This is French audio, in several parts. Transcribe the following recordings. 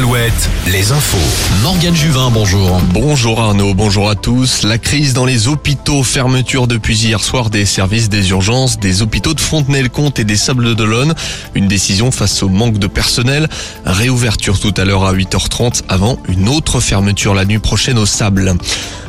Alouette, les infos. Morgane Juvin, bonjour. Bonjour Arnaud, bonjour à tous. La crise dans les hôpitaux, fermeture depuis hier soir des services des urgences, des hôpitaux de Fontenay-le-Comte et des Sables-d'Olonne. Une décision face au manque de personnel. Réouverture tout à l'heure à 8h30 avant une autre fermeture la nuit prochaine aux Sables.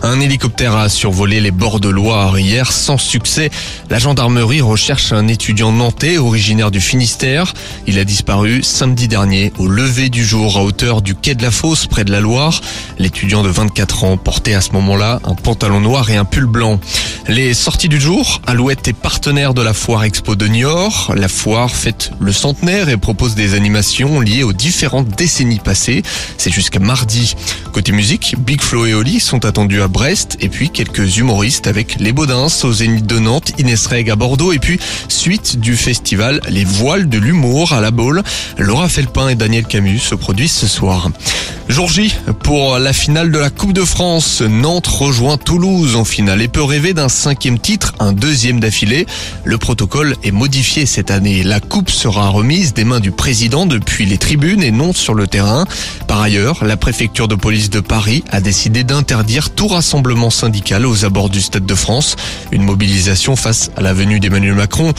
Un hélicoptère a survolé les bords de Loire hier sans succès. La gendarmerie recherche un étudiant nantais originaire du Finistère. Il a disparu samedi dernier au lever du jour à hauteur du Quai de la Fosse près de la Loire. L'étudiant de 24 ans portait à ce moment-là un pantalon noir et un pull blanc. Les sorties du jour, Alouette est partenaire de la Foire Expo de Niort. La foire fête le centenaire et propose des animations liées aux différentes décennies passées. C'est jusqu'à mardi. Côté musique, Big Flow et Oli sont attendus à Brest et puis quelques humoristes avec Les Baudins, Aux Énites de Nantes, Inès Reg à Bordeaux et puis suite du festival Les Voiles de l'Humour à la Baule. Laura Felpin et Daniel Camus se produisent ce soir. Jour J pour la finale de la Coupe de France. Nantes rejoint Toulouse en finale et peut rêver d'un 5e titre, un 2e d'affilée. Le protocole est modifié cette année. La coupe sera remise des mains du président depuis les tribunes et non sur le terrain. Par ailleurs, la préfecture de police de Paris a décidé d'interdire tout rassemblement syndical aux abords du Stade de France. Une mobilisation face à la venue d'Emmanuel Macron.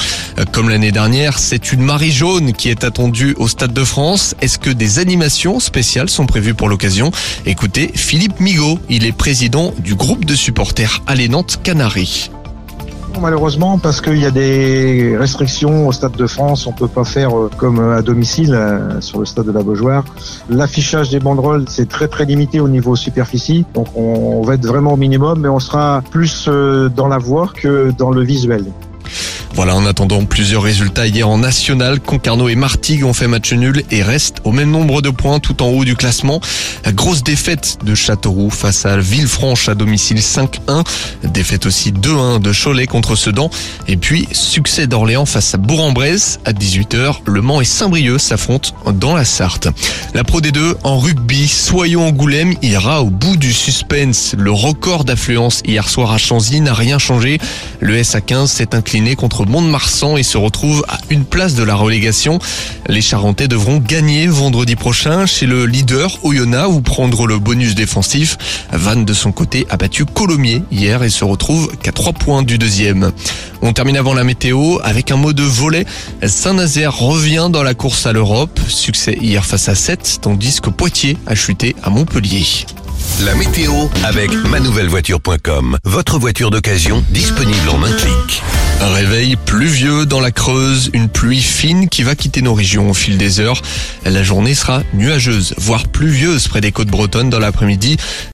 Comme l'année dernière, c'est une marée jaune qui est attendue au Stade de France. Est-ce que des animations spéciales sont prévues pour l'occasion? Écoutez Philippe Migaud, il est président du groupe de supporters Allez Nantes Canaries. Malheureusement, parce qu'il y a des restrictions au Stade de France, on peut pas faire comme à domicile sur le Stade de la Beaujoire. L'affichage des banderoles, c'est très très limité au niveau superficie, donc on va être vraiment au minimum, mais on sera plus dans la voix que dans le visuel. Voilà, en attendant plusieurs résultats hier en national, Concarneau et Martigues ont fait match nul et restent au même nombre de points tout en haut du classement. Grosse défaite de Châteauroux face à Villefranche à domicile 5-1. Défaite aussi 2-1 de Cholet contre Sedan. Et puis, succès d'Orléans face à Bourg-en-Bresse à 18h. Le Mans et Saint-Brieuc s'affrontent dans la Sarthe. La Pro D2 en rugby, Soyons-Angoulême ira au bout du suspense. Le record d'affluence hier soir à Chanzy n'a rien changé. Le SA15 s'est incliné contre Mont-de-Marsan et se retrouve à une place de la relégation. Les Charentais devront gagner vendredi prochain chez le leader Oyonnax ou prendre le bonus défensif. Vannes de son côté a battu Colomiers hier et se retrouve qu'à 3 points du deuxième. On termine avant la météo avec un mot de volley. Saint-Nazaire revient dans la course à l'Europe. Succès hier face à 7, tandis que Poitiers a chuté à Montpellier. La météo avec manouvellevoiture.com. Votre voiture d'occasion disponible en un clic. Un réveil pluvieux dans la Creuse, une pluie fine qui va quitter nos régions au fil des heures. La journée sera nuageuse, voire pluvieuse près des côtes bretonnes dans l'après-midi.